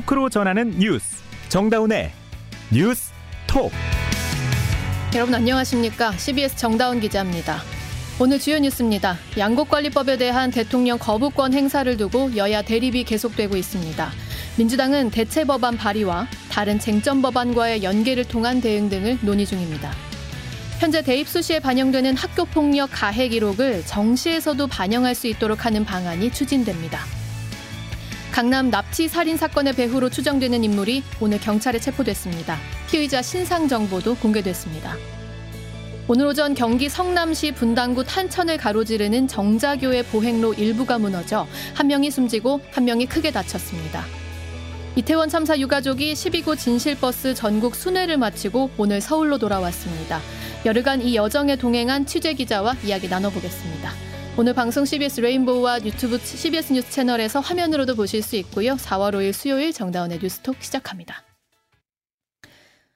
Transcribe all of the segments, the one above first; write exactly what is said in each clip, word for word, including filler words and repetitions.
토크로 전하는 뉴스, 정다운의 뉴스 톡. 여러분 안녕하십니까? 씨비에스 정다운 기자입니다. 오늘 주요 뉴스입니다. 양곡관리법에 대한 대통령 거부권 행사를 두고 여야 대립이 계속되고 있습니다. 민주당은 대체 법안 발의와 다른 쟁점 법안과의 연계를 통한 대응 등을 논의 중입니다. 현재 대입 수시에 반영되는 학교폭력 가해 기록을 정시에서도 반영할 수 있도록 하는 방안이 추진됩니다. 강남 납치 살인 사건의 배후로 추정되는 인물이 오늘 경찰에 체포됐습니다. 피의자 신상 정보도 공개됐습니다. 오늘 오전 경기 성남시 분당구 탄천을 가로지르는 정자교의 보행로 일부가 무너져 한 명이 숨지고 한 명이 크게 다쳤습니다. 이태원 참사 유가족이 십이 구 진실버스 전국 순회를 마치고 오늘 서울로 돌아왔습니다. 열흘간 이 여정에 동행한 취재기자와 이야기 나눠보겠습니다. 오늘 방송 씨비에스 레인보우와 유튜브 씨비에스 뉴스 채널에서 화면으로도 보실 수 있고요. 사월 오일 수요일 정다운의 뉴스톡 시작합니다.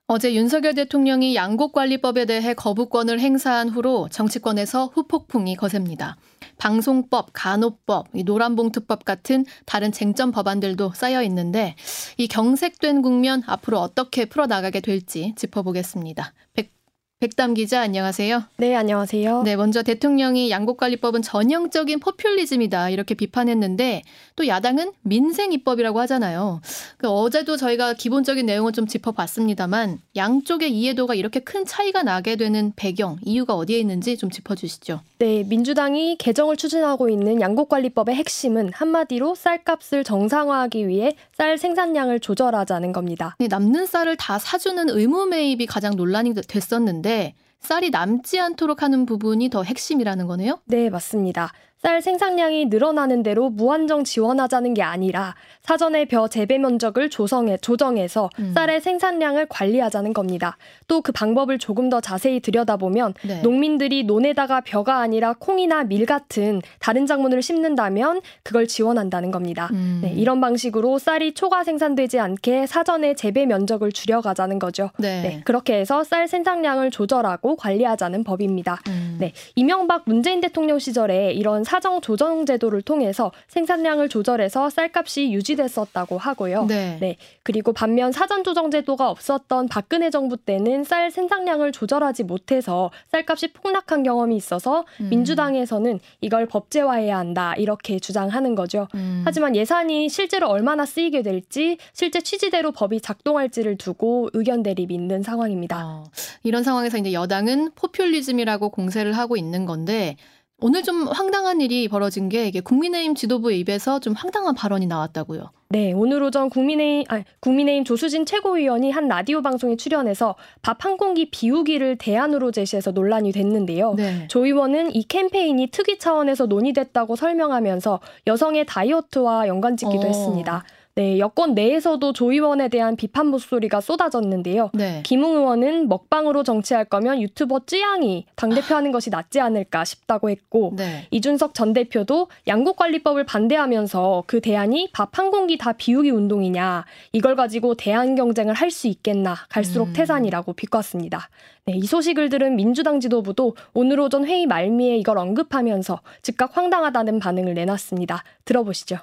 어제 윤석열 대통령이 양곡관리법에 대해 거부권을 행사한 후로 정치권에서 후폭풍이 거셉니다. 방송법, 간호법, 노란봉투법 같은 다른 쟁점 법안들도 쌓여 있는데 이 경색된 국면 앞으로 어떻게 풀어나가게 될지 짚어보겠습니다. 백, 백담 기자 안녕하세요. 네, 안녕하세요. 네, 먼저 대통령이 양곡관리법은 전형적인 포퓰리즘이다 이렇게 비판했는데 또 야당은 민생 입법이라고 하잖아요. 그 어제도 저희가 기본적인 내용은 좀 짚어봤습니다만 양쪽의 이해도가 이렇게 큰 차이가 나게 되는 배경, 이유가 어디에 있는지 좀 짚어주시죠. 네, 민주당이 개정을 추진하고 있는 양곡관리법의 핵심은 한마디로 쌀값을 정상화하기 위해 쌀 생산량을 조절하자는 겁니다. 네, 남는 쌀을 다 사주는 의무 매입이 가장 논란이 됐었는데 쌀이 남지 않도록 하는 부분이 더 핵심이라는 거네요? 네, 맞습니다. 쌀 생산량이 늘어나는 대로 무한정 지원하자는 게 아니라 사전에 벼 재배 면적을 조성해, 조정해서 음. 쌀의 생산량을 관리하자는 겁니다. 또 그 방법을 조금 더 자세히 들여다보면 네. 농민들이 논에다가 벼가 아니라 콩이나 밀 같은 다른 작물을 심는다면 그걸 지원한다는 겁니다. 음. 네, 이런 방식으로 쌀이 초과 생산되지 않게 사전에 재배 면적을 줄여가자는 거죠. 네. 네, 그렇게 해서 쌀 생산량을 조절하고 관리하자는 법입니다. 음. 네, 이명박 문재인 대통령 시절에 이런 사정 조정 제도를 통해서 생산량을 조절해서 쌀값이 유지됐었다고 하고요. 네. 네. 그리고 반면 사전 조정 제도가 없었던 박근혜 정부 때는 쌀 생산량을 조절하지 못해서 쌀값이 폭락한 경험이 있어서 음. 민주당에서는 이걸 법제화해야 한다 이렇게 주장하는 거죠. 음. 하지만 예산이 실제로 얼마나 쓰이게 될지 실제 취지대로 법이 작동할지를 두고 의견 대립이 있는 상황입니다. 어. 이런 상황에서 이제 여당은 포퓰리즘이라고 공세를 하고 있는 건데 오늘 좀 황당한 일이 벌어진 게 이게 국민의힘 지도부의 입에서 좀 황당한 발언이 나왔다고요. 네, 오늘 오전 국민의힘, 아니, 국민의힘 조수진 최고위원이 한 라디오 방송에 출연해서 밥 한 공기 비우기를 대안으로 제시해서 논란이 됐는데요. 네. 조 의원은 이 캠페인이 특위 차원에서 논의됐다고 설명하면서 여성의 다이어트와 연관짓기도 어. 했습니다. 네, 여권 내에서도 조 의원에 대한 비판 목소리가 쏟아졌는데요. 네. 김웅 의원은 먹방으로 정치할 거면 유튜버 쯔양이 당대표하는 것이 낫지 않을까 싶다고 했고 네. 이준석 전 대표도 양곡관리법을 반대하면서 그 대안이 밥 한 공기 다 비우기 운동이냐 이걸 가지고 대안 경쟁을 할 수 있겠나 갈수록 음. 태산이라고 비꼬았습니다. 네, 이 소식을 들은 민주당 지도부도 오늘 오전 회의 말미에 이걸 언급하면서 즉각 황당하다는 반응을 내놨습니다. 들어보시죠.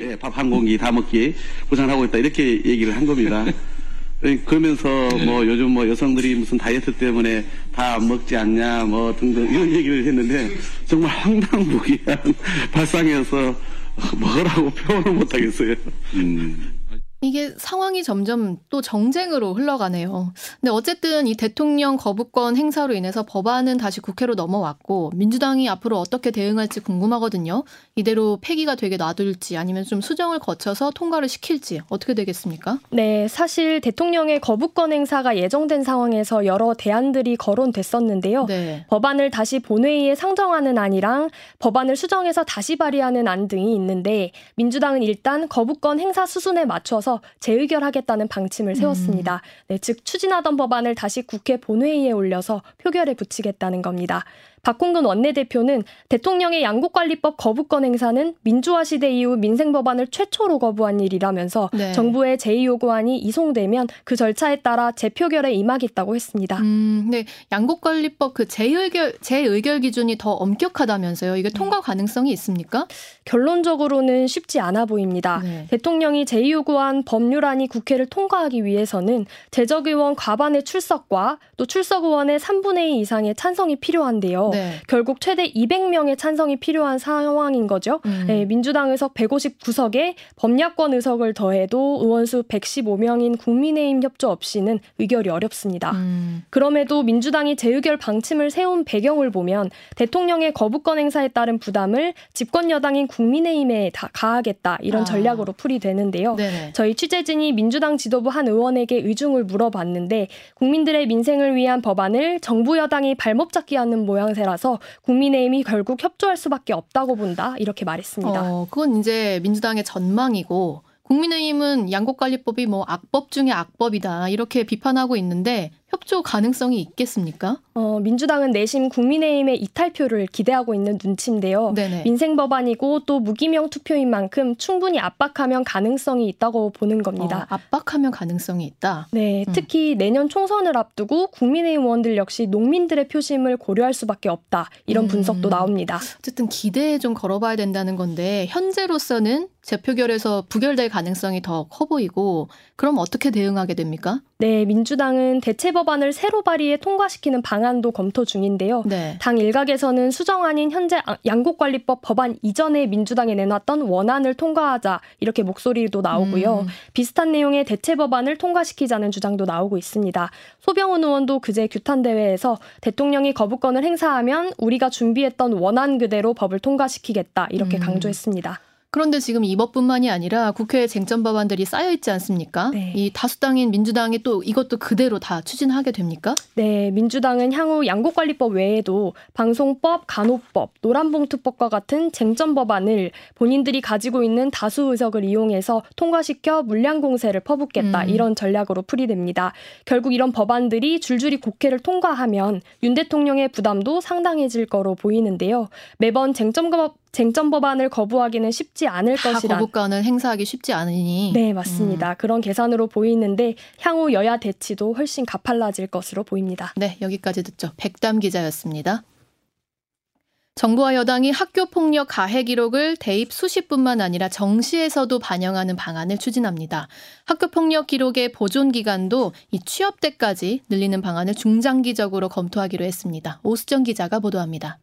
예, 밥 한 공기 다 먹기 구상하고 있다 이렇게 얘기를 한 겁니다. 그러면서 뭐 요즘 뭐 여성들이 무슨 다이어트 때문에 다 안 먹지 않냐 뭐 등등 이런 얘기를 했는데 정말 황당무계한 발상이어서 먹으라고 표현을 못하겠어요. 음. 이게 상황이 점점 또 정쟁으로 흘러가네요. 근데 어쨌든 이 대통령 거부권 행사로 인해서 법안은 다시 국회로 넘어왔고 민주당이 앞으로 어떻게 대응할지 궁금하거든요. 이대로 폐기가 되게 놔둘지 아니면 좀 수정을 거쳐서 통과를 시킬지 어떻게 되겠습니까? 네, 사실 대통령의 거부권 행사가 예정된 상황에서 여러 대안들이 거론됐었는데요. 네. 법안을 다시 본회의에 상정하는 안이랑 법안을 수정해서 다시 발의하는 안 등이 있는데 민주당은 일단 거부권 행사 수순에 맞춰서 재의결하겠다는 방침을 세웠습니다. 음. 네, 즉 추진하던 법안을 다시 국회 본회의에 올려서 표결에 붙이겠다는 겁니다. 박홍근 원내대표는 대통령의 양곡관리법 거부권 행사는 민주화 시대 이후 민생법안을 최초로 거부한 일이라면서 네. 정부의 제이 요구안이 이송되면 그 절차에 따라 재표결에 임하겠다고 했습니다. 음, 근데 양곡관리법 그 재의결, 재의결 기준이 더 엄격하다면서요. 이게 통과 가능성이 있습니까? 결론적으로는 쉽지 않아 보입니다. 네. 대통령이 제이 요구안 법률안이 국회를 통과하기 위해서는 재적의원 과반의 출석과 또 출석의원의 삼분의 이 이상의 찬성이 필요한데요. 네. 결국 최대 이백 명의 찬성이 필요한 상황인 거죠. 음. 네, 민주당 의석 백오십구 석에 법야권 의석을 더해도 의원수 백십오 명인 국민의힘 협조 없이는 의결이 어렵습니다. 음. 그럼에도 민주당이 재의결 방침을 세운 배경을 보면 대통령의 거부권 행사에 따른 부담을 집권 여당인 국민의힘에 다 가하겠다 이런 아. 전략으로 풀이되는데요. 네네. 저희 취재진이 민주당 지도부 한 의원에게 의중을 물어봤는데 국민들의 민생을 위한 법안을 정부 여당이 발목잡기하는 모양새라서 국민의힘이 결국 협조할 수밖에 없다고 본다 이렇게 말했습니다. 어, 그건 이제 민주당의 전망이고 국민의힘은 양곡관리법이 뭐 악법 중에 악법이다 이렇게 비판하고 있는데 협조 가능성이 있겠습니까? 어, 민주당은 내심 국민의힘의 이탈표를 기대하고 있는 눈치인데요. 네네. 민생법안이고 또 무기명 투표인 만큼 충분히 압박하면 가능성이 있다고 보는 겁니다. 어, 압박하면 가능성이 있다? 네. 음. 특히 내년 총선을 앞두고 국민의힘 의원들 역시 농민들의 표심을 고려할 수밖에 없다. 이런 음. 분석도 나옵니다. 어쨌든 기대에 좀 걸어봐야 된다는 건데 현재로서는 재표결에서 부결될 가능성이 더 커 보이고 그럼 어떻게 대응하게 됩니까? 네. 민주당은 대체법 법안을 새로 발의해 통과시키는 방안도 검토 중인데요. 네. 당 일각에서는 수정안인 현재 양곡관리법 법안 이전에 민주당에 내놨던 원안을 통과하자 이렇게 목소리도 나오고요. 음. 비슷한 내용의 대체 법안을 통과시키자는 주장도 나오고 있습니다. 소병훈 의원도 그제 규탄대회에서 대통령이 거부권을 행사하면 우리가 준비했던 원안 그대로 법을 통과시키겠다 이렇게 음. 강조했습니다. 그런데 지금 이 법뿐만이 아니라 국회에 쟁점 법안들이 쌓여있지 않습니까? 네. 이 다수당인 민주당이 또 이것도 그대로 다 추진하게 됩니까? 네. 민주당은 향후 양곡관리법 외에도 방송법, 간호법, 노란봉투법과 같은 쟁점 법안을 본인들이 가지고 있는 다수 의석을 이용해서 통과시켜 물량 공세를 퍼붓겠다. 음. 이런 전략으로 풀이됩니다. 결국 이런 법안들이 줄줄이 국회를 통과하면 윤 대통령의 부담도 상당해질 거로 보이는데요. 매번 쟁점 법 쟁점 법안을 거부하기는 쉽지 않을 것이라 거부권을 행사하기 쉽지 않으니. 네, 맞습니다. 음. 그런 계산으로 보이는데 향후 여야 대치도 훨씬 가팔라질 것으로 보입니다. 네, 여기까지 듣죠. 백담 기자였습니다. 정부와 여당이 학교폭력 가해 기록을 대입 수시뿐만 아니라 정시에서도 반영하는 방안을 추진합니다. 학교폭력 기록의 보존기간도 이 취업 때까지 늘리는 방안을 중장기적으로 검토하기로 했습니다. 오수정 기자가 보도합니다.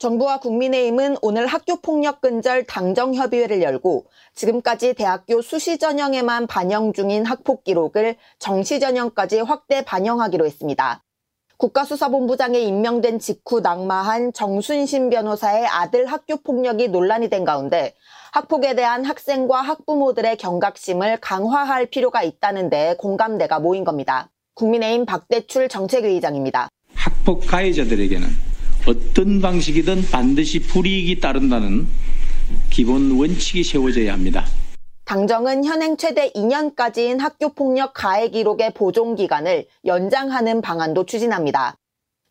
정부와 국민의힘은 오늘 학교폭력근절 당정협의회를 열고 지금까지 대학교 수시전형에만 반영 중인 학폭기록을 정시전형까지 확대 반영하기로 했습니다. 국가수사본부장에 임명된 직후 낙마한 정순신 변호사의 아들 학교폭력이 논란이 된 가운데 학폭에 대한 학생과 학부모들의 경각심을 강화할 필요가 있다는 데 공감대가 모인 겁니다. 국민의힘 박대출 정책위의장입니다. 학폭 가해자들에게는 어떤 방식이든 반드시 불이익이 따른다는 기본 원칙이 세워져야 합니다. 당정은 현행 최대 이 년까지인 학교폭력 가해 기록의 보존기간을 연장하는 방안도 추진합니다.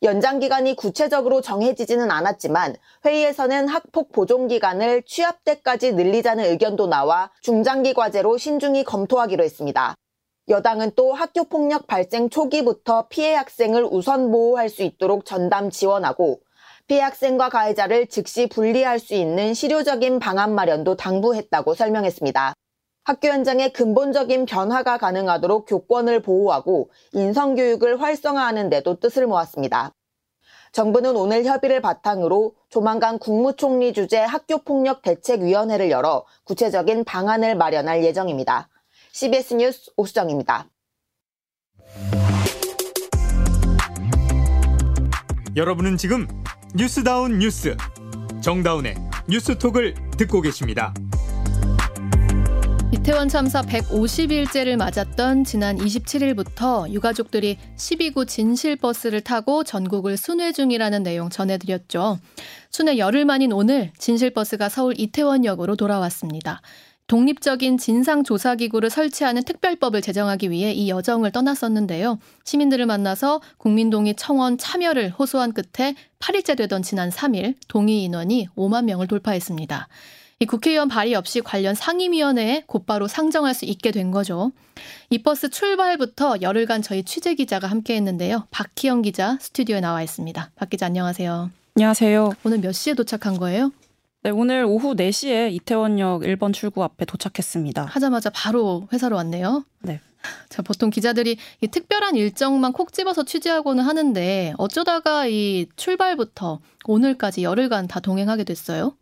연장기간이 구체적으로 정해지지는 않았지만 회의에서는 학폭 보존기간을 취업 때까지 늘리자는 의견도 나와 중장기 과제로 신중히 검토하기로 했습니다. 여당은 또 학교폭력 발생 초기부터 피해 학생을 우선 보호할 수 있도록 전담 지원하고 피해 학생과 가해자를 즉시 분리할 수 있는 실효적인 방안 마련도 당부했다고 설명했습니다. 학교 현장의 근본적인 변화가 가능하도록 교권을 보호하고 인성교육을 활성화하는 데도 뜻을 모았습니다. 정부는 오늘 협의를 바탕으로 조만간 국무총리 주재 학교폭력 대책위원회를 열어 구체적인 방안을 마련할 예정입니다. 씨비에스 뉴스 오수정입니다. 여러분은 지금 뉴스다운 뉴스 정다운의 뉴스톡을 듣고 계십니다. 이태원 참사 백오십 일째를 맞았던 지난 이십칠 일부터 유가족들이 십이 구 진실버스를 타고 전국을 순회 중이라는 내용 전해드렸죠. 순회 열흘 만인 오늘 진실버스가 서울 이태원역으로 돌아왔습니다. 독립적인 진상조사기구를 설치하는 특별법을 제정하기 위해 이 여정을 떠났었는데요. 시민들을 만나서 국민동의 청원 참여를 호소한 끝에 팔 일째 되던 지난 삼 일 동의 인원이 오만 명을 돌파했습니다. 이 국회의원 발의 없이 관련 상임위원회에 곧바로 상정할 수 있게 된 거죠. 이 버스 출발부터 열흘간 저희 취재기자가 함께했는데요. 박희영 기자 스튜디오에 나와 있습니다. 박 기자 안녕하세요. 안녕하세요. 오늘 몇 시에 도착한 거예요? 네, 오늘 오후 네 시에 이태원역 일 번 출구 앞에 도착했습니다. 하자마자 바로 회사로 왔네요. 네. 자, 보통 기자들이 이 특별한 일정만 콕 집어서 취재하고는 하는데 어쩌다가 이 출발부터 오늘까지 열흘간 다 동행하게 됐어요?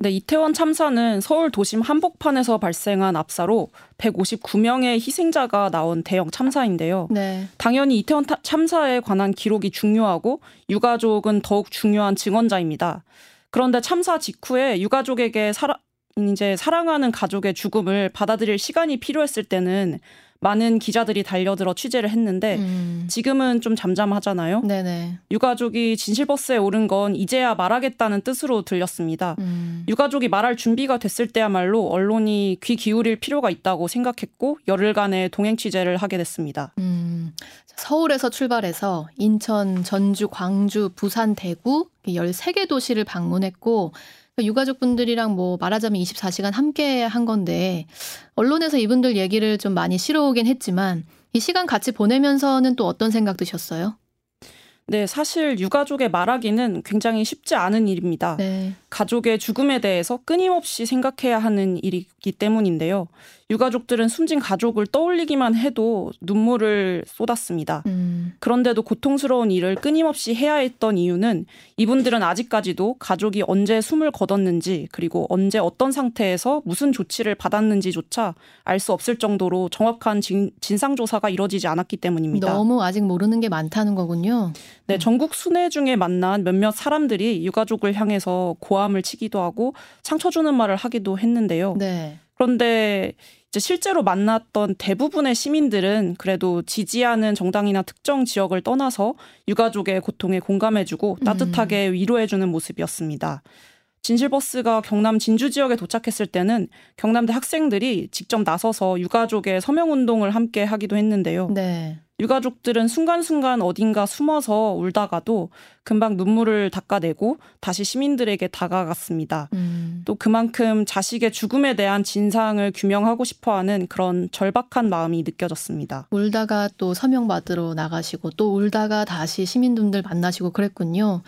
네, 이태원 참사는 서울 도심 한복판에서 발생한 압사로 백오십구 명의 희생자가 나온 대형 참사인데요. 네. 당연히 이태원 타, 참사에 관한 기록이 중요하고 유가족은 더욱 중요한 증언자입니다. 그런데 참사 직후에 유가족에게 사라, 이제 사랑하는 가족의 죽음을 받아들일 시간이 필요했을 때는 많은 기자들이 달려들어 취재를 했는데 지금은 좀 잠잠하잖아요. 네네. 유가족이 진실버스에 오른 건 이제야 말하겠다는 뜻으로 들렸습니다. 음. 유가족이 말할 준비가 됐을 때야말로 언론이 귀 기울일 필요가 있다고 생각했고 열흘간의 동행 취재를 하게 됐습니다. 음. 서울에서 출발해서 인천, 전주, 광주, 부산, 대구 열세 개 도시를 방문했고 유가족분들이랑 뭐 말하자면 이십사 시간 함께 한 건데 언론에서 이분들 얘기를 좀 많이 실어오긴 했지만 이 시간 같이 보내면서는 또 어떤 생각 드셨어요? 네, 사실 유가족의 말하기는 굉장히 쉽지 않은 일입니다. 네. 가족의 죽음에 대해서 끊임없이 생각해야 하는 일이기 때문인데요. 유가족들은 숨진 가족을 떠올리기만 해도 눈물을 쏟았습니다. 음. 그런데도 고통스러운 일을 끊임없이 해야 했던 이유는 이분들은 아직까지도 가족이 언제 숨을 거뒀는지 그리고 언제 어떤 상태에서 무슨 조치를 받았는지조차 알 수 없을 정도로 정확한 진, 진상조사가 이뤄지지 않았기 때문입니다. 너무 아직 모르는 게 많다는 거군요. 네, 전국 순회 중에 만난 몇몇 사람들이 유가족을 향해서 고함을 치기도 하고 상처 주는 말을 하기도 했는데요. 네. 그런데 이제 실제로 만났던 대부분의 시민들은 그래도 지지하는 정당이나 특정 지역을 떠나서 유가족의 고통에 공감해주고 따뜻하게 위로해주는 모습이었습니다. 진실버스가 경남 진주 지역에 도착했을 때는 경남대 학생들이 직접 나서서 유가족의 서명운동을 함께 하기도 했는데요. 네. 유가족들은 순간순간 어딘가 숨어서 울다가도 금방 눈물을 닦아내고 다시 시민들에게 다가갔습니다. 음. 또 그만큼 자식의 죽음에 대한 진상을 규명하고 싶어하는 그런 절박한 마음이 느껴졌습니다. 울다가 또 서명받으러 나가시고 또 울다가 다시 시민분들 만나시고 그랬군요.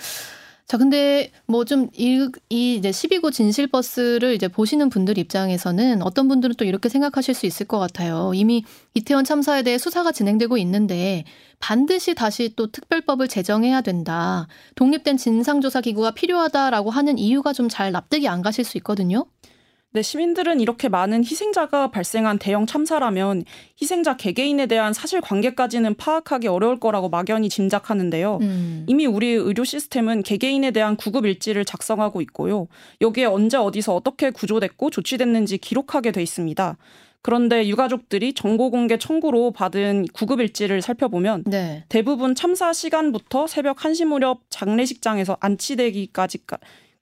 자, 근데 뭐 좀 이 이제 십이 구 진실버스를 이제 보시는 분들 입장에서는 어떤 분들은 또 이렇게 생각하실 수 있을 것 같아요. 이미 이태원 참사에 대해 수사가 진행되고 있는데 반드시 다시 또 특별법을 제정해야 된다. 독립된 진상조사 기구가 필요하다라고 하는 이유가 좀 잘 납득이 안 가실 수 있거든요. 네, 시민들은 이렇게 많은 희생자가 발생한 대형 참사라면 희생자 개개인에 대한 사실관계까지는 파악하기 어려울 거라고 막연히 짐작하는데요. 음. 이미 우리 의료 시스템은 개개인에 대한 구급일지를 작성하고 있고요. 여기에 언제 어디서 어떻게 구조됐고 조치됐는지 기록하게 돼 있습니다. 그런데 유가족들이 정보공개 청구로 받은 구급일지를 살펴보면 네. 대부분 참사 시간부터 새벽 한 시 무렵 장례식장에서 안치되기까지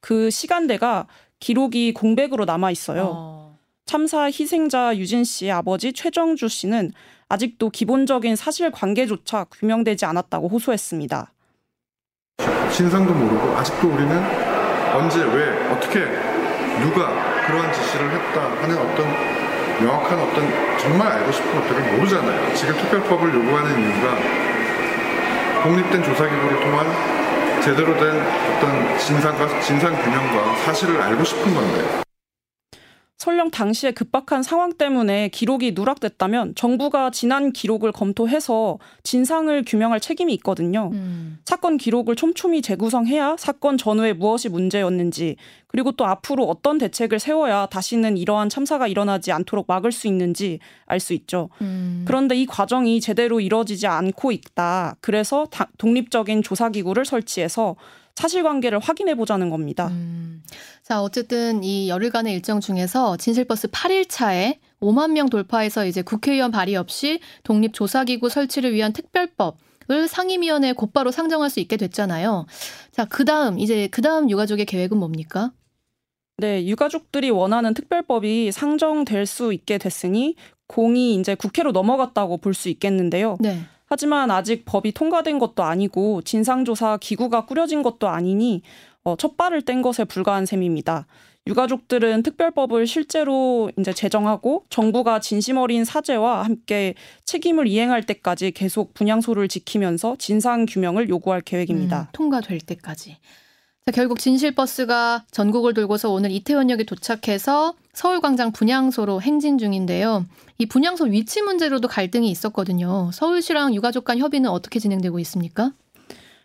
그 시간대가 기록이 공백으로 남아있어요. 어. 참사 희생자 유진 씨의 아버지 최정주 씨는 아직도 기본적인 사실관계조차 규명되지 않았다고 호소했습니다. 진상도 모르고 아직도 우리는 언제, 왜, 어떻게, 누가 그러한 지시를 했다 하는 어떤 명확한 어떤 정말 알고 싶은 것들을 모르잖아요. 지금 특별법을 요구하는 이유가 독립된 조사기구를 통한 제대로 된 어떤 진상과 진상규명과 사실을 알고 싶은 건데. 설령 당시의 급박한 상황 때문에 기록이 누락됐다면 정부가 지난 기록을 검토해서 진상을 규명할 책임이 있거든요. 음. 사건 기록을 촘촘히 재구성해야 사건 전후에 무엇이 문제였는지 그리고 또 앞으로 어떤 대책을 세워야 다시는 이러한 참사가 일어나지 않도록 막을 수 있는지 알 수 있죠. 음. 그런데 이 과정이 제대로 이뤄지지 않고 있다. 그래서 다, 독립적인 조사기구를 설치해서 사실관계를 확인해보자는 겁니다. 음. 자, 어쨌든 이 열흘간의 일정 중에서 진실버스 팔 일차에 오만 명 돌파해서 이제 국회의원 발의 없이 독립조사기구 설치를 위한 특별법을 상임위원회에 곧바로 상정할 수 있게 됐잖아요. 자, 그 다음, 이제 그 다음 유가족의 계획은 뭡니까? 네, 유가족들이 원하는 특별법이 상정될 수 있게 됐으니 공이 이제 국회로 넘어갔다고 볼 수 있겠는데요. 네. 하지만 아직 법이 통과된 것도 아니고 진상조사 기구가 꾸려진 것도 아니니 어, 첫 발을 뗀 것에 불과한 셈입니다. 유가족들은 특별법을 실제로 이제 제정하고 정부가 진심 어린 사죄와 함께 책임을 이행할 때까지 계속 분향소를 지키면서 진상 규명을 요구할 계획입니다. 음, 통과될 때까지. 자, 결국 진실버스가 전국을 돌고서 오늘 이태원역에 도착해서 서울광장 분향소로 행진 중인데요. 이 분향소 위치 문제로도 갈등이 있었거든요. 서울시랑 유가족 간 협의는 어떻게 진행되고 있습니까?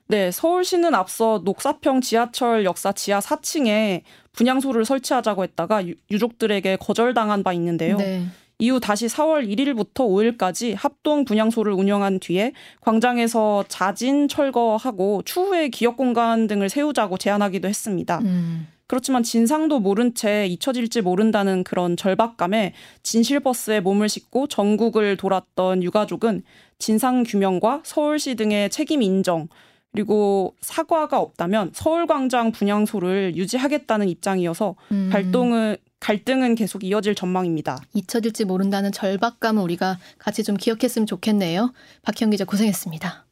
네, 서울시는 앞서 녹사평 지하철 역사 지하 사 층에 분향소를 설치하자고 했다가 유, 유족들에게 거절당한 바 있는데요. 네. 이후 다시 사월 일일부터 오일까지 합동 분향소를 운영한 뒤에 광장에서 자진 철거하고 추후에 기업공간 등을 세우자고 제안하기도 했습니다. 음. 그렇지만 진상도 모른 채 잊혀질지 모른다는 그런 절박감에 진실버스에 몸을 싣고 전국을 돌았던 유가족은 진상규명과 서울시 등의 책임 인정, 그리고 사과가 없다면 서울광장 분향소를 유지하겠다는 입장이어서 음. 발동은, 갈등은 계속 이어질 전망입니다. 잊혀질지 모른다는 절박감은 우리가 같이 좀 기억했으면 좋겠네요. 박희영 기자 고생했습니다.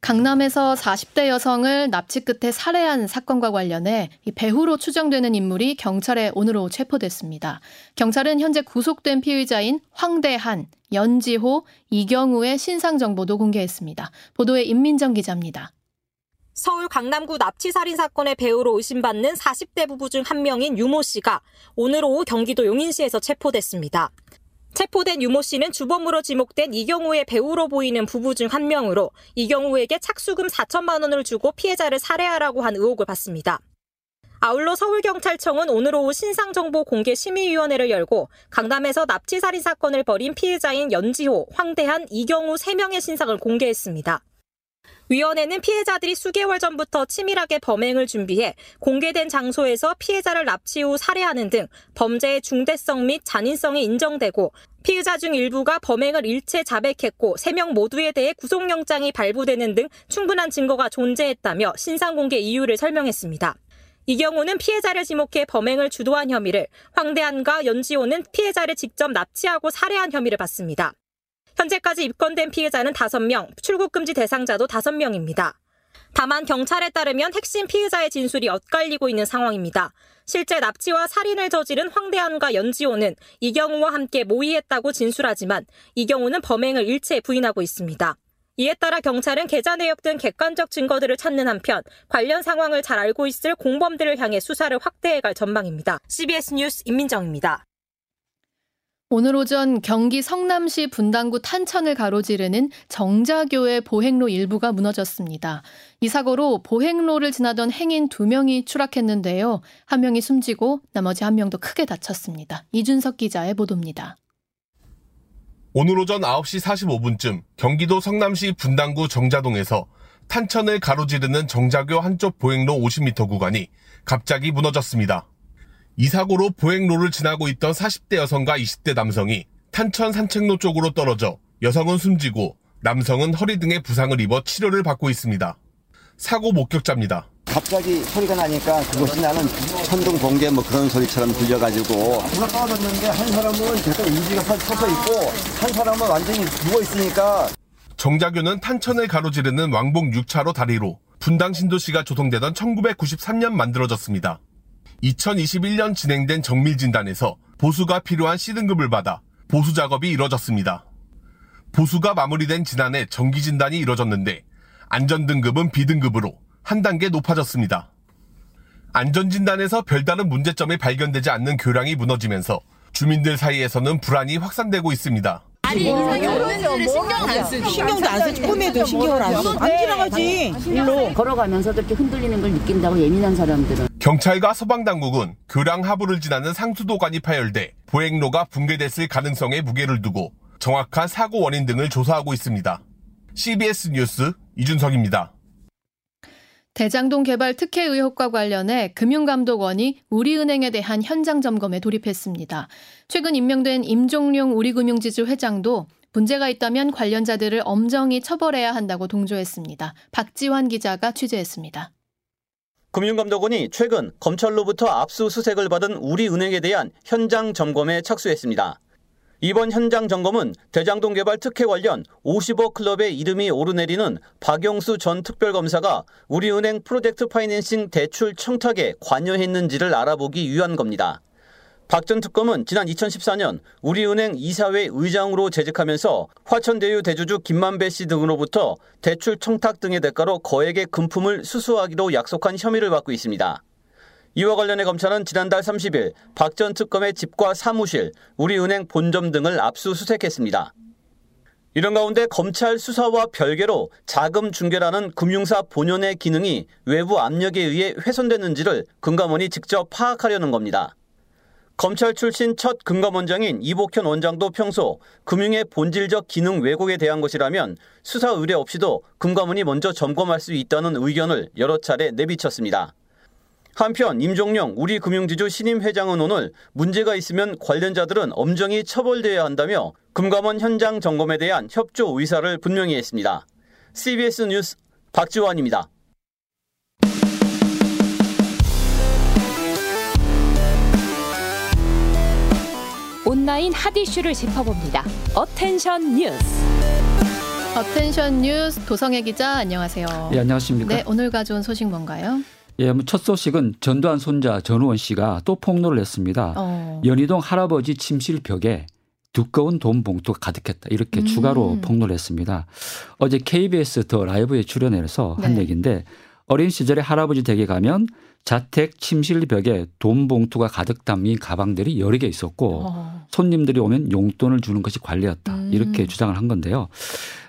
강남에서 사십 대 여성을 납치 끝에 살해한 사건과 관련해 배후로 추정되는 인물이 경찰에 오늘 오후 체포됐습니다. 경찰은 현재 구속된 피의자인 황대한, 연지호, 이경우의 신상 정보도 공개했습니다. 보도에 임민정 기자입니다. 서울 강남구 납치살인 사건의 배후로 의심받는 사십 대 부부 중 한 명인 유모 씨가 오늘 오후 경기도 용인시에서 체포됐습니다. 체포된 유모 씨는 주범으로 지목된 이경우의 배우로 보이는 부부 중 한 명으로 이경우에게 착수금 사천만 원을 주고 피해자를 살해하라고 한 의혹을 받습니다. 아울러 서울경찰청은 오늘 오후 신상정보공개심의위원회를 열고 강남에서 납치살인 사건을 벌인 피해자인 연지호, 황대한, 이경우 세 명의 신상을 공개했습니다. 위원회는 피해자들이 수개월 전부터 치밀하게 범행을 준비해 공개된 장소에서 피해자를 납치 후 살해하는 등 범죄의 중대성 및 잔인성이 인정되고 피의자 중 일부가 범행을 일체 자백했고 세 명 모두에 대해 구속영장이 발부되는 등 충분한 증거가 존재했다며 신상공개 이유를 설명했습니다. 이경우는 피해자를 지목해 범행을 주도한 혐의를, 황대한과 연지호는 피해자를 직접 납치하고 살해한 혐의를 받습니다. 현재까지 입건된 피해자는 다섯 명, 출국금지 대상자도 다섯 명입니다. 다만 경찰에 따르면 핵심 피해자의 진술이 엇갈리고 있는 상황입니다. 실제 납치와 살인을 저지른 황대한과 연지호는 이경우와 함께 모의했다고 진술하지만 이경우는 범행을 일체 부인하고 있습니다. 이에 따라 경찰은 계좌 내역 등 객관적 증거들을 찾는 한편 관련 상황을 잘 알고 있을 공범들을 향해 수사를 확대해갈 전망입니다. 씨비에스 뉴스 임민정입니다. 오늘 오전 경기 성남시 분당구 탄천을 가로지르는 정자교의 보행로 일부가 무너졌습니다. 이 사고로 보행로를 지나던 행인 두 명이 추락했는데요. 한 명이 숨지고 나머지 한 명도 크게 다쳤습니다. 이준석 기자의 보도입니다. 오늘 오전 아홉 시 사십오 분쯤 경기도 성남시 분당구 정자동에서 탄천을 가로지르는 정자교 한쪽 보행로 오십 미터 구간이 갑자기 무너졌습니다. 이 사고로 보행로를 지나고 있던 사십 대 여성과 이십 대 남성이 탄천 산책로 쪽으로 떨어져 여성은 숨지고 남성은 허리 등에 부상을 입어 치료를 받고 있습니다. 사고 목격자입니다. 갑자기 소리가 나니까 그것이 나는 천둥 번개 뭐 그런 소리처럼 들려가지고 누가 떨어졌는데 한 사람은 계속 의지가 서서 있고 한 사람은 완전히 누워 있으니까. 정자교는 탄천을 가로지르는 왕복 육 차로 다리로 분당 신도시가 조성되던 천구백구십삼 년 만들어졌습니다. 이천이십일 년 진행된 정밀진단에서 보수가 필요한 C등급을 받아 보수 작업이 이뤄졌습니다. 보수가 마무리된 지난해 정기진단이 이뤄졌는데 안전등급은 B등급으로 한 단계 높아졌습니다. 안전진단에서 별다른 문제점이 발견되지 않는 교량이 무너지면서 주민들 사이에서는 불안이 확산되고 있습니다. 아니, 이상이 없는 신경 안 쓰지. 신경도 안 쓰지. 꿈에도 신경을 안 쓰지. 안 지나가지. 일로 걸어가면서도 이렇게 흔들리는 걸 느낀다고 예민한 사람들은. 경찰과 소방당국은 교량 하부를 지나는 상수도관이 파열돼 보행로가 붕괴됐을 가능성에 무게를 두고 정확한 사고 원인 등을 조사하고 있습니다. 씨비에스 뉴스 이준석입니다. 대장동 개발 특혜 의혹과 관련해 금융감독원이 우리은행에 대한 현장 점검에 돌입했습니다. 최근 임명된 임종룡 우리금융지주 회장도 문제가 있다면 관련자들을 엄정히 처벌해야 한다고 동조했습니다. 박지환 기자가 취재했습니다. 금융감독원이 최근 검찰로부터 압수수색을 받은 우리은행에 대한 현장 점검에 착수했습니다. 이번 현장 점검은 대장동 개발 특혜 관련 오십억 클럽의 이름이 오르내리는 박영수 전 특별검사가 우리은행 프로젝트 파이낸싱 대출 청탁에 관여했는지를 알아보기 위한 겁니다. 박 전 특검은 지난 이천십사 년 우리은행 이사회 의장으로 재직하면서 화천대유 대주주 김만배 씨 등으로부터 대출 청탁 등의 대가로 거액의 금품을 수수하기로 약속한 혐의를 받고 있습니다. 이와 관련해 검찰은 지난달 삼십 일 박 전 특검의 집과 사무실, 우리은행 본점 등을 압수수색했습니다. 이런 가운데 검찰 수사와 별개로 자금 중개라는 금융사 본연의 기능이 외부 압력에 의해 훼손됐는지를 금감원이 직접 파악하려는 겁니다. 검찰 출신 첫 금감원장인 이복현 원장도 평소 금융의 본질적 기능 왜곡에 대한 것이라면 수사 의뢰 없이도 금감원이 먼저 점검할 수 있다는 의견을 여러 차례 내비쳤습니다. 한편 임종룡 우리금융지주 신임 회장은 오늘 문제가 있으면 관련자들은 엄정히 처벌돼야 한다며 금감원 현장 점검에 대한 협조 의사를 분명히 했습니다. 씨비에스 뉴스 박지환입니다. 온라인 핫 이슈를 짚어봅니다. 어텐션 뉴스. 어텐션 뉴스 도성애 기자 안녕하세요. 예, 안녕하십니까. 네, 오늘 가져온 소식 뭔가요? 예, 첫 소식은 전두환 손자 전우원 씨가 또 폭로를 했습니다. 어. 연희동 할아버지 침실 벽에 두꺼운 돈 봉투가 가득했다. 이렇게 음. 추가로 폭로를 했습니다. 어제 케이비에스 더 라이브에 출연해서 한 네. 얘기인데 어린 시절에 할아버지 댁에 가면 자택 침실 벽에 돈 봉투가 가득 담긴 가방들이 여러 개 있었고 어. 손님들이 오면 용돈을 주는 것이 관례였다. 음. 이렇게 주장을 한 건데요.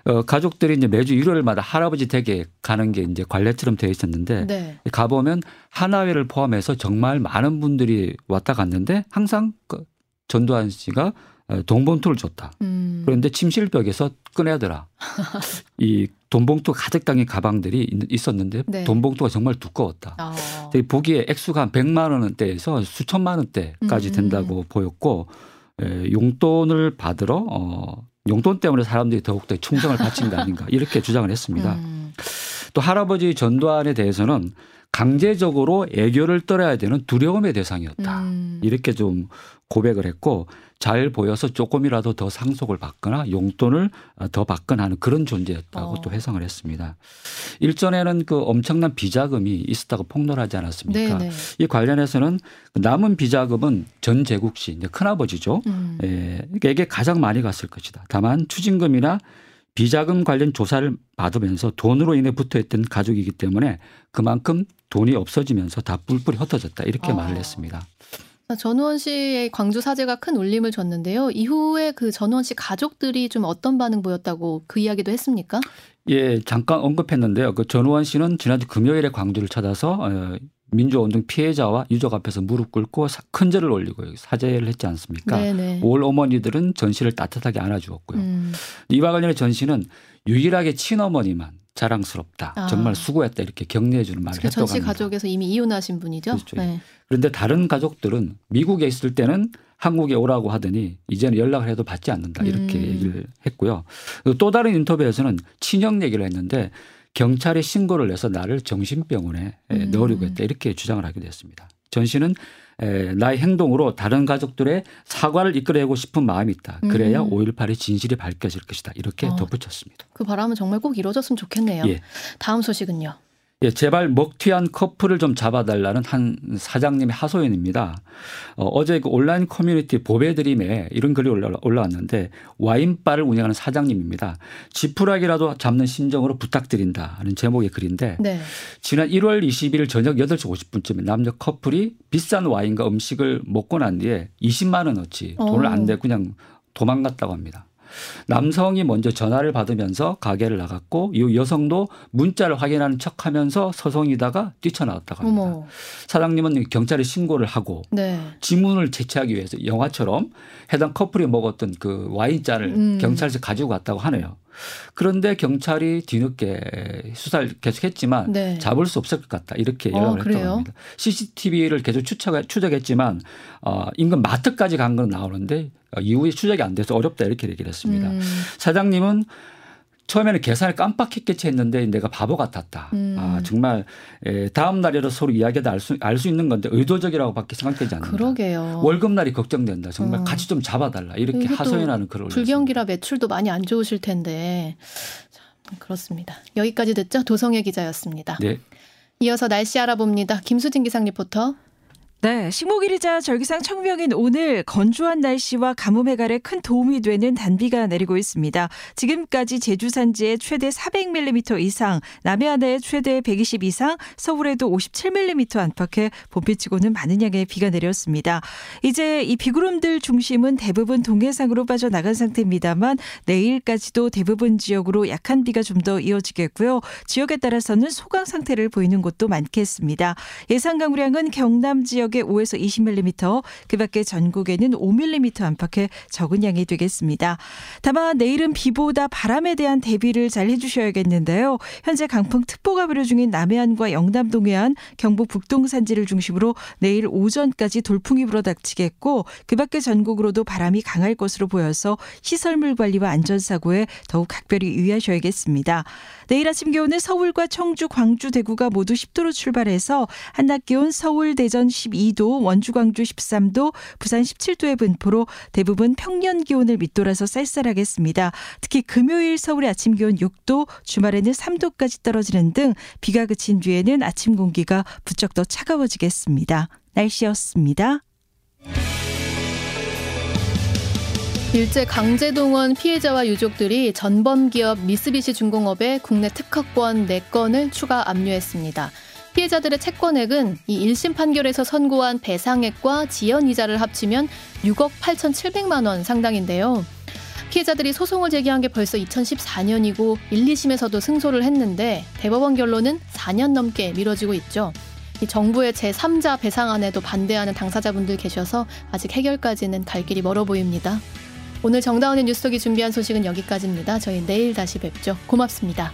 어, 가족들이 이제 매주 일요일마다 할아버지 댁에 가는 게 이제 관례처럼 되어 있었는데 네. 가보면 하나회를 포함해서 정말 많은 분들이 왔다 갔는데 항상 그 전두환 씨가 돈봉투를 줬다. 음. 그런데 침실벽에서 꺼내더라. 이 돈봉투 가득 담긴 가방들이 있었는데 네. 돈봉투가 정말 두꺼웠다. 어. 보기에 액수가 한 백만 원대에서 수천만 원대까지 된다고 음. 보였고 에, 용돈을 받으러 어, 용돈 때문에 사람들이 더욱더 충성을 바친 게 아닌가 이렇게 주장을 했습니다. 음. 또 할아버지 전두환에 대해서는 강제적으로 애교를 떨어야 되는 두려움의 대상이었다. 음. 이렇게 좀 고백을 했고 잘 보여서 조금이라도 더 상속을 받거나 용돈을 더 받거나 하는 그런 존재였다고 어. 또 회상을 했습니다. 일전에는 그 엄청난 비자금이 있었다고 폭로를 하지 않았습니까? 네네. 이 관련해서는 남은 비자금은 전재국 씨, 이제 큰아버지죠. 음. 에게 가장 많이 갔을 것이다. 다만 추징금이나 비자금 관련 조사를 받으면서 돈으로 인해 붙어있던 가족이기 때문에 그만큼 돈이 없어지면서 다 뿔뿔이 흩어졌다. 이렇게 어. 말을 했습니다. 전우원 씨의 광주 사제가 큰 울림을 줬는데요. 이후에 그 전우원 씨 가족들이 좀 어떤 반응 보였다고 그 이야기도 했습니까? 예, 잠깐 언급했는데요. 그 전우원 씨는 지난주 금요일에 광주를 찾아서 민주화운동 피해자와 유족 앞에서 무릎 꿇고 큰 절을 올리고 사죄를 했지 않습니까? 네네. 올 어머니들은 전 씨를 따뜻하게 안아주었고요. 음. 이와 관련해 전 씨는 유일하게 친어머니만 자랑스럽다. 아. 정말 수고했다. 이렇게 격려해 주는 말을 했다고 합니다. 전 씨 가족에서 이미 이혼하신 분이죠? 그렇죠. 네. 그런데 다른 가족들은 미국에 있을 때는 한국에 오라고 하더니 이제는 연락을 해도 받지 않는다. 이렇게 음. 얘기를 했고요. 또 다른 인터뷰에서는 친형 얘기를 했는데 경찰이 신고를 내서 나를 정신병원에 음. 넣으려고 했다. 이렇게 주장을 하기도 했습니다. 전 씨는 나의 행동으로 다른 가족들의 사과를 이끌어내고 싶은 마음이 있다. 그래야 음. 오일팔의 진실이 밝혀질 것이다. 이렇게 어, 덧붙였습니다. 그 바람은 정말 꼭 이루어졌으면 좋겠네요. 예. 다음 소식은요. 예, 제발 먹튀한 커플을 좀 잡아달라는 한 사장님의 하소연입니다. 어, 어제 그 온라인 커뮤니티 보배드림에 이런 글이 올라, 올라왔는데 와인바를 운영하는 사장님입니다. 지푸라기라도 잡는 심정으로 부탁드린다 하는 제목의 글인데 네. 지난 일월 이십일 저녁 여덟 시 오십 분쯤에 남녀 커플이 비싼 와인과 음식을 먹고 난 뒤에 이십만 원어치 돈을 안 내고 그냥 도망갔다고 합니다. 남성이 먼저 전화를 받으면서 가게를 나갔고 이 여성도 문자를 확인하는 척하면서 서성이다가 뛰쳐나왔다고 합니다. 어머. 사장님은 경찰에 신고를 하고 네. 지문을 제시하기 위해서 영화처럼 해당 커플이 먹었던 그 와인잔을 음. 경찰서 가지고 갔다고 하네요. 그런데 경찰이 뒤늦게 수사를 계속했지만 네. 잡을 수 없을 것 같다. 이렇게 연락을 어, 했다고 합니다. 씨씨티비를 계속 추적, 추적했지만 어, 인근 마트까지 간 건 나오는데 이후에 추적이 안 돼서 어렵다. 이렇게 얘기를 했습니다. 음. 사장님은 처음에는 계산을 깜빡했겠지 했는데 내가 바보 같았다. 음. 아, 정말 다음 날이라도 서로 이야기하다 알 수 알 수 있는 건데 의도적이라고밖에 생각되지 않는다. 그러게요. 월급날이 걱정된다. 정말 어. 같이 좀 잡아달라. 이렇게 하소연하는 글을 올렸습니다. 불경기라 매출도 많이 안 좋으실 텐데. 참, 그렇습니다. 여기까지 듣죠. 도성애 기자였습니다. 네. 이어서 날씨 알아봅니다. 김수진 기상 리포터. 네, 식목일이자 절기상 청명인 오늘 건조한 날씨와 가뭄 해갈에 큰 도움이 되는 단비가 내리고 있습니다. 지금까지 제주 산지에 최대 사백 밀리미터 이상, 남해안에 최대 백이십 이상, 서울에도 오십칠 밀리미터 안팎의 봄비치고는 많은 양의 비가 내렸습니다. 이제 이 비구름들 중심은 대부분 동해상으로 빠져나간 상태입니다만 내일까지도 대부분 지역으로 약한 비가 좀 더 이어지겠고요. 지역에 따라서는 소강 상태를 보이는 곳도 많겠습니다. 예상 강우량은 경남 지역 오에서 이십 밀리미터, 그 밖에 전국에는 오 밀리미터 안팎의 적은 양이 되겠습니다. 다만 내일은 비보다 바람에 대한 대비를 잘 해주셔야겠는데요. 현재 강풍특보가 발효 중인 남해안과 영남 동해안, 경북 북동 산지를 중심으로 내일 오전까지 돌풍이 불어닥치겠고 그 밖에 전국으로도 바람이 강할 것으로 보여서 시설물 관리와 안전사고에 더욱 각별히 유의하셔야겠습니다. 내일 아침 기온은 서울과 청주, 광주, 대구가 모두 십 도로 출발해서 한낮 기온 서울, 대전 십이 도, 원주, 광주 십삼 도, 부산 십칠 도의 분포로 대부분 평년 기온을 밑돌아서 쌀쌀하겠습니다. 특히 금요일 서울의 아침 기온 육 도, 주말에는 삼 도까지 떨어지는 등 비가 그친 뒤에는 아침 공기가 부쩍 더 차가워지겠습니다. 날씨였습니다. 일제 강제동원 피해자와 유족들이 전범기업 미쓰비시 중공업에 국내 특허권 네 건을 추가 압류했습니다. 피해자들의 채권액은 이 일 심 판결에서 선고한 배상액과 지연이자를 합치면 육억 팔천칠백만 원 상당인데요. 피해자들이 소송을 제기한 게 벌써 이천십사 년이고 일, 이 심에서도 승소를 했는데 대법원 결론은 사 년 넘게 미뤄지고 있죠. 이 정부의 제삼 자 배상안에도 반대하는 당사자분들 계셔서 아직 해결까지는 갈 길이 멀어 보입니다. 오늘 정다운의 뉴스톡이 준비한 소식은 여기까지입니다. 저희 내일 다시 뵙죠. 고맙습니다.